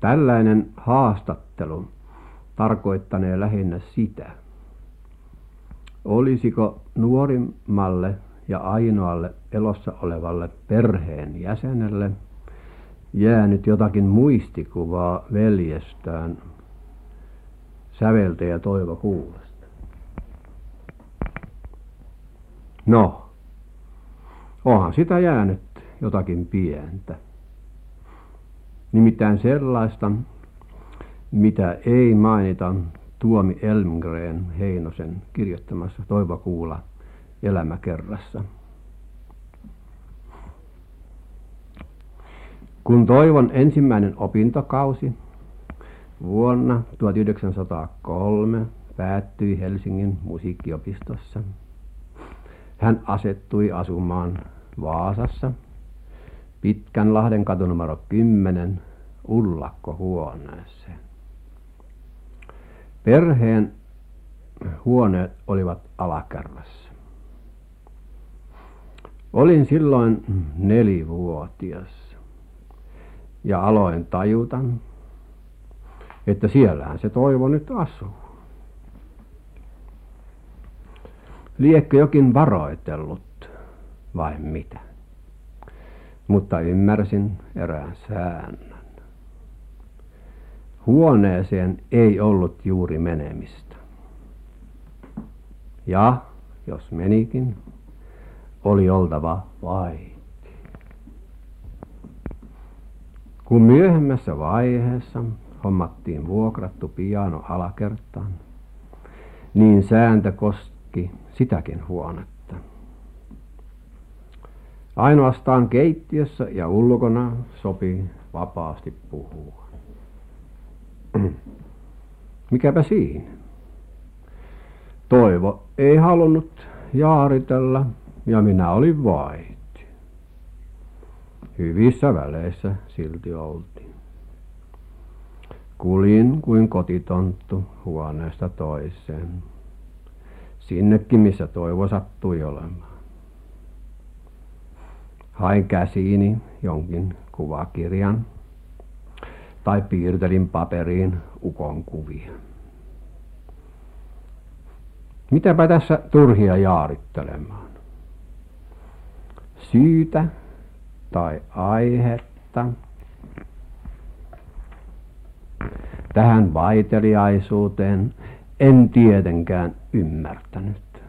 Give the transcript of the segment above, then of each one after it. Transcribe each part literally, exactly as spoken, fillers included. Tällainen haastattelu tarkoittanee lähinnä sitä, olisiko nuorimmalle ja ainoalle elossa olevalle perheen jäsenelle jäänyt jotakin muistikuvaa veljestään, säveltäjä Toivo Kuulasta. No, onhan sitä jäänyt jotakin pientä. Nimittäin sellaista, mitä ei mainita Tuomi Elmgren Heinosen kirjoittamassa Toivo Kuula elämäkerrassa. Kun Toivon ensimmäinen opintokausi vuonna tuhatyhdeksänsataakolme päättyi Helsingin musiikkiopistossa, hän asettui asumaan Vaasassa Pitkänlahden katu numero kymmenen ullakkohuoneeseen. Perheen huoneet olivat alakerrassa. Olin silloin nelivuotias ja aloin tajuta, että siellähän se Toivo nyt asuu. Liekkö jokin varoitellut vai mitä? Mutta ymmärsin erään säännön. Huoneeseen ei ollut juuri menemistä. Ja jos menikin, oli oltava vaiti. Kun myöhemmässä vaiheessa hommattiin vuokrattu piano alakertaan, niin sääntö koski sitäkin huonetta. Ainoastaan keittiössä ja ulkona sopi vapaasti puhua. Mikäpä siinä? Toivo ei halunnut jaaritella ja minä olin vaiti. Hyvissä väleissä silti oltiin. Kuljin kuin kotitonttu huoneesta toiseen. Sinnekin, missä Toivo sattui olemaan. Hain käsiini jonkin kuvakirjan tai piirtelin paperiin ukon kuvia. Mitäpä tässä turhia jaarittelemaan? Syytä tai aihetta tähän vaiteliaisuuteen en tietenkään ymmärtänyt.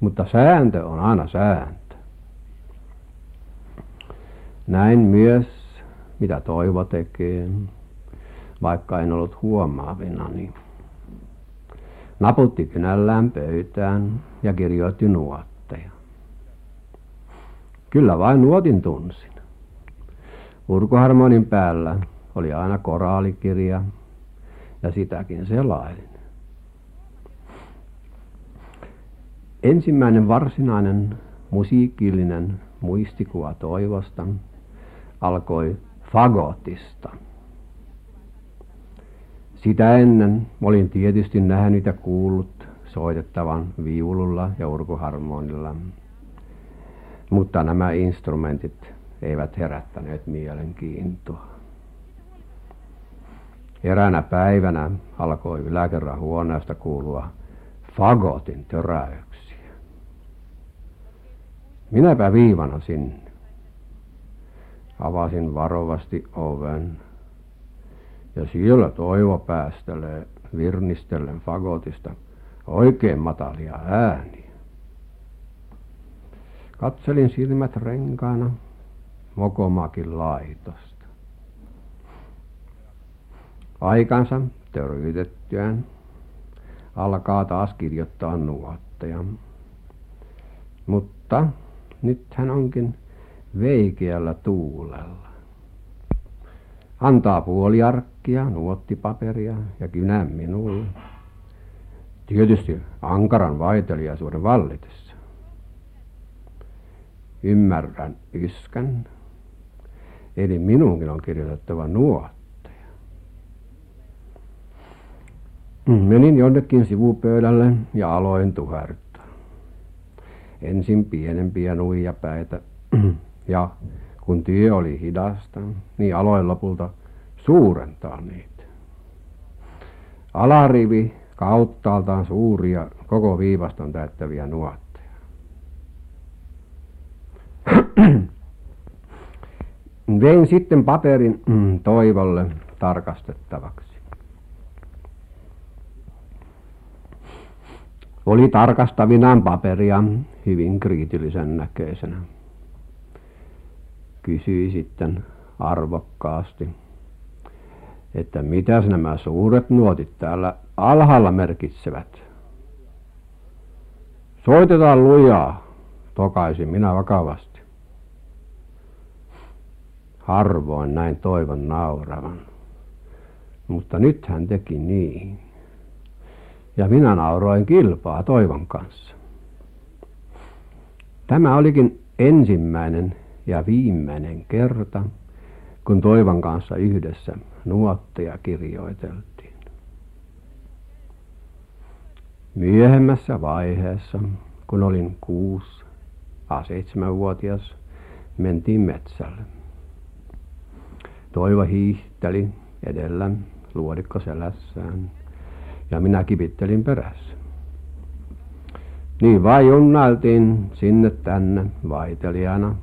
Mutta sääntö on aina sääntö. Näin myös mitä Toivo tekee, vaikka en ollut huomaavinani. Naputti kynällään pöytään ja kirjoitti nuotteja. Kyllä vain nuotin tunsin. Urkuharmonin päällä oli aina koraalikirja ja sitäkin selailin. Ensimmäinen varsinainen musiikillinen muistikuva Toivosta alkoi fagotista. Sitä ennen olin tietysti nähnyt ja kuullut soitettavan viululla ja urkuharmonilla, mutta nämä instrumentit eivät herättäneet mielenkiintoa. Eräänä päivänä alkoi yläkerran huoneesta kuulua fagotin töräyksiä. Minäpä viivana sinne. Avasin varovasti oven, ja siellä Toivo päästelee virnistellen fagotista oikein matalia ääniä. Katselin silmät renkaana Mokomakin laitosta. Aikansa töryytettyään alkaa taas kirjoittaa nuotteja, mutta nyt hän onkin veikeällä tuulella. Antaa puoliarkkia, nuottipaperia ja kynän minulle. Tietysti ankaran vaiteliaisuuden vallitessa. Ymmärrän yskän, eli minunkin on kirjoitettava nuotteja. Menin jonnekin sivupöydälle ja aloin tuhertaa. Ensin pienempiä nuijapäitä. Ja kun työ oli hidasta, niin aloin lopulta suurentaa niitä. Alarivi kauttaaltaan suuria, koko viivaston täyttäviä nuotteja. Vein sitten paperin Toivolle tarkastettavaksi. Oli tarkastavinaan paperia hyvin kriitillisen näköisenä. Kysyi sitten arvokkaasti, että mitäs nämä suuret nuotit täällä alhaalla merkitsevät. Soitetaan lujaa, tokaisin minä vakavasti. Harvoin näin Toivon nauravan, mutta nyt hän teki niin. Ja minä nauroin kilpaa Toivon kanssa. Tämä olikin ensimmäinen ja viimeinen kerta, kun Toivon kanssa yhdessä nuotteja kirjoiteltiin. Myöhemmässä vaiheessa, kun olin kuusi a seitsemänvuotias, mentiin metsälle. Toivo hiihteli edellä luodikko selässään ja minä kipittelin perässä. Niin vain junnailtiin sinne tänne vaitelijana.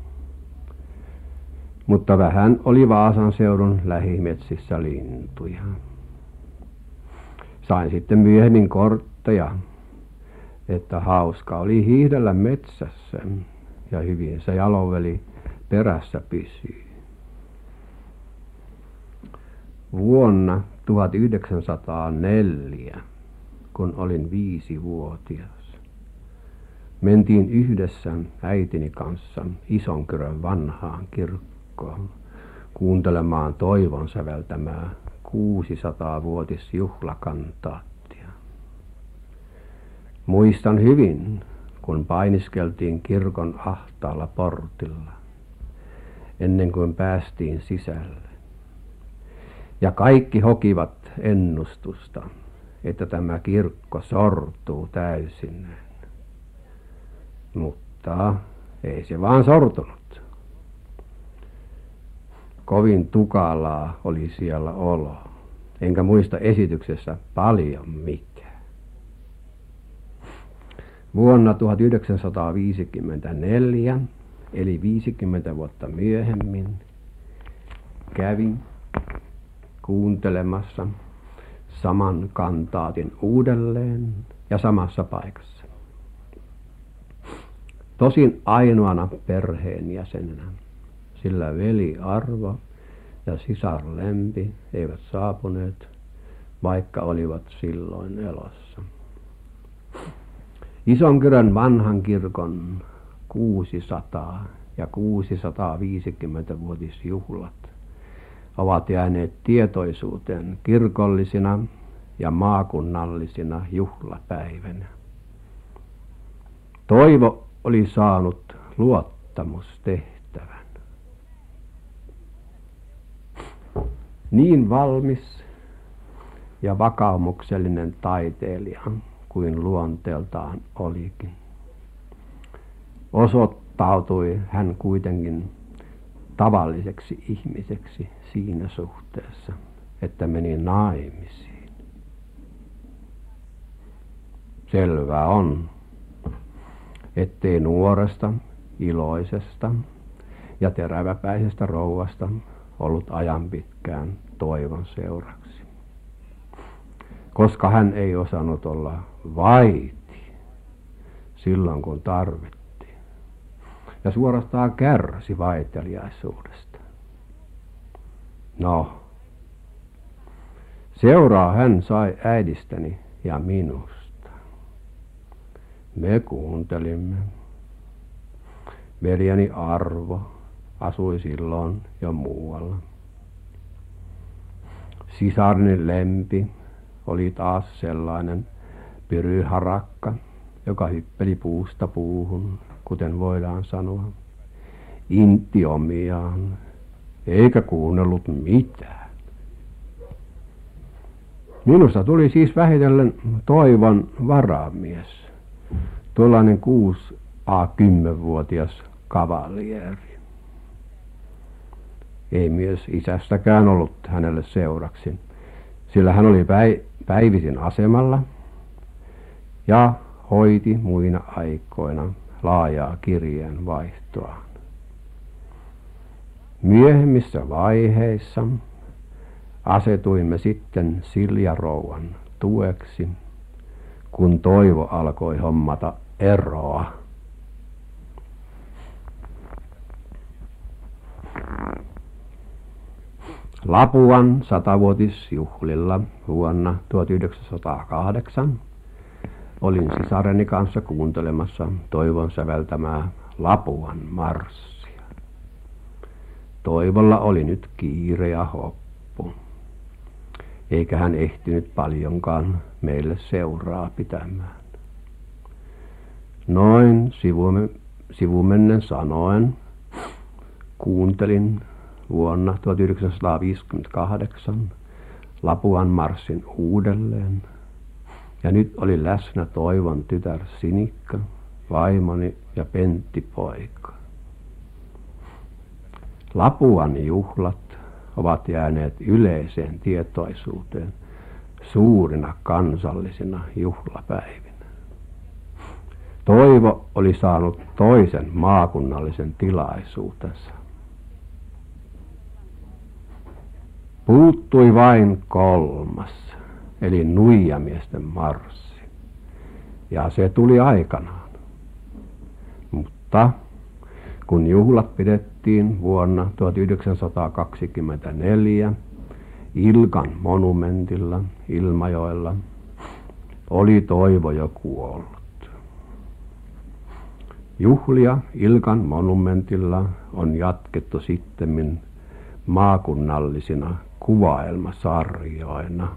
Mutta vähän oli Vaasan seudun lähimetsissä lintuja. Sain sitten myöhemmin kortteja, että hauska oli hiihdellä metsässä ja hyvin se jaloveli perässä pysyi. Vuonna tuhatyhdeksänsataaneljä, kun olin viisivuotias, mentiin yhdessä äitini kanssa Isonkyrön vanhaan kirkkoon kuuntelemaan Toivon säveltämää kuusisataavuotis juhlakantaattia. Muistan hyvin, kun painiskeltiin kirkon ahtaalla portilla, ennen kuin päästiin sisälle. Ja kaikki hokivat ennustusta, että tämä kirkko sortuu täysinään. Mutta ei se vaan sortunut. Kovin tukalaa oli siellä olo, enkä muista esityksessä paljon mitään. Vuonna tuhatyhdeksänsataaviisikymmentäneljä, eli viisikymmentä vuotta myöhemmin, kävin kuuntelemassa saman kantaatin uudelleen ja samassa paikassa. Tosin ainoana perheenjäsenenä. Sillä veli Arvo ja sisar Lempi eivät saapuneet, vaikka olivat silloin elossa. Isonkyrön vanhan kirkon kuusisataa- ja kuusisataaviisikymmentävuotisjuhlat ovat jääneet tietoisuuteen kirkollisina ja maakunnallisina juhlapäivinä. Toivo oli saanut luottamustehtävän. Niin valmis ja vakaumuksellinen taiteilija kuin luonteeltaan olikin, osoittautui hän kuitenkin tavalliseksi ihmiseksi siinä suhteessa, että meni naimisiin. Selvä on, ettei nuoresta, iloisesta ja teräväpäisestä rouvasta ollut ajan pitkään Toivon seuraksi, koska hän ei osannut olla vaiti silloin kun tarvittiin ja suorastaan kärsi vaiteliaisuudesta. No, seuraa hän sai äidistäni ja minusta. Me kuuntelimme. Veljeni Arvo asui silloin jo muualla. Sisarni Lempi oli taas sellainen pyryharakka, joka hyppeli puusta puuhun, kuten voidaan sanoa, intti omiaan, eikä kuunnellut mitään. Minusta tuli siis vähitellen Toivon varamies, tuollainen kuusi a kymmenvuotias kavalieri. ei mies isästäkään ollut hänelle seuraksi, sillä hän oli päivisin asemalla ja hoiti muina aikoina laajaa kirjeenvaihtoaan. Myöhemmissä vaiheissa asetuimme sitten Siljarouvan tueksi, kun Toivo alkoi hommata eroa. Lapuan satavuotisjuhlilla vuonna tuhatyhdeksänsataakahdeksan olin sisareni kanssa kuuntelemassa Toivon säveltämää Lapuan marssia. Toivolla oli nyt kiire ja hoppu, eikä hän ehtinyt paljonkaan meille seuraa pitämään. Noin sivumennen sanoen kuuntelin vuonna tuhatyhdeksänsataaviisikymmentäkahdeksan Lapuan marssin uudelleen, ja nyt oli läsnä Toivon tytär Sinikka, vaimoni ja Pentti poika. Lapuan juhlat ovat jääneet yleiseen tietoisuuteen suurina kansallisina juhlapäivinä. Toivo oli saanut toisen maakunnallisen tilaisuutensa. Puuttui vain kolmas, eli nuijamiesten marssi, ja se tuli aikanaan. Mutta kun juhlat pidettiin vuonna tuhatyhdeksänsataakaksikymmentäneljä Ilkan monumentilla Ilmajoella, oli Toivo jo kuollut. Juhlia Ilkan monumentilla on jatkettu sittemmin maakunnallisina kuvaelmasarjoina.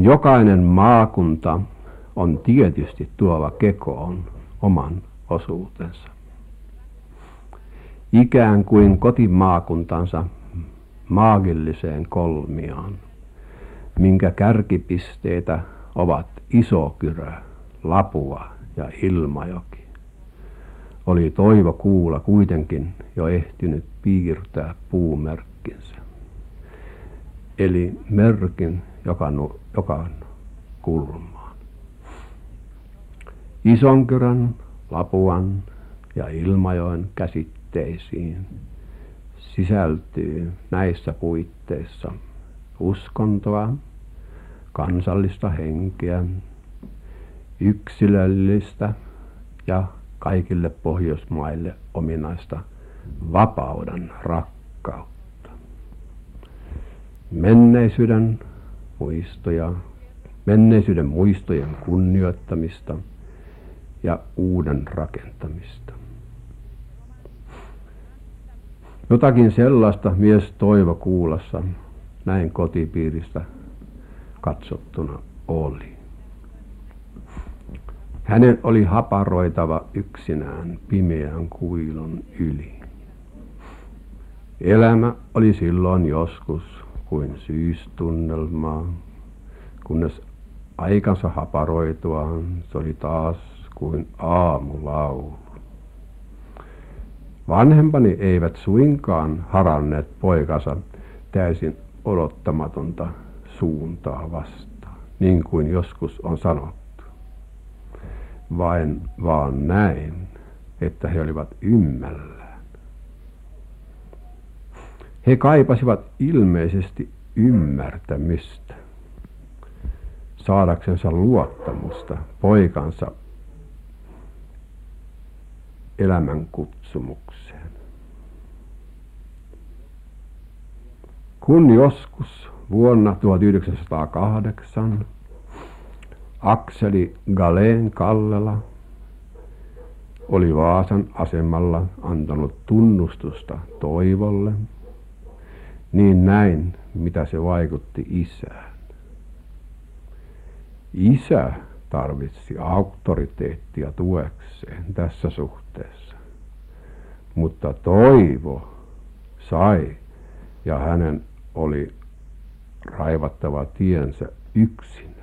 Jokainen maakunta on tietysti tuova kekoon oman osuutensa. Ikään kuin kotimaakuntansa maagilliseen kolmioon, minkä kärkipisteitä ovat Isonkyrö, Lapua ja Ilmajoki, oli Toivo Kuula kuitenkin jo ehtinyt piirtää puumerkkinsä, eli merkin joka, nu, joka kulmaan. Isonkyrön, Lapuan ja Ilmajoen käsitteisiin sisältyy näissä puitteissa uskontoa, kansallista henkeä, yksilöllistä ja kaikille Pohjoismaille ominaista vapauden rakkautta, menneisyyden muistoja, menneisyyden muistojen kunnioittamista ja uuden rakentamista. Jotakin sellaista mies Toivo Kuulassa näin kotipiiristä katsottuna oli. Hänen oli haparoitava yksinään pimeän kuilun yli. Elämä oli silloin joskus kuin syystunnelmaa, kunnes aikansa haparoituaan se oli taas kuin aamulaulu. Vanhempani eivät suinkaan haranneet poikansa täysin odottamatonta suuntaa vastaan, niin kuin joskus on sanottu. Vain vaan näin, että he olivat ymmällään. He kaipasivat ilmeisesti ymmärtämystä, saadaksensa luottamusta poikansa elämän kutsumukseen. Kun joskus vuonna tuhatyhdeksänsataakahdeksan Akseli Gaalen-Kallela oli Vaasan asemalla antanut tunnustusta Toivolle, niin näin, mitä se vaikutti isään. Isä tarvitsi auktoriteettia tuekseen tässä suhteessa, mutta Toivo sai, ja hänen oli raivattava tiensä yksin.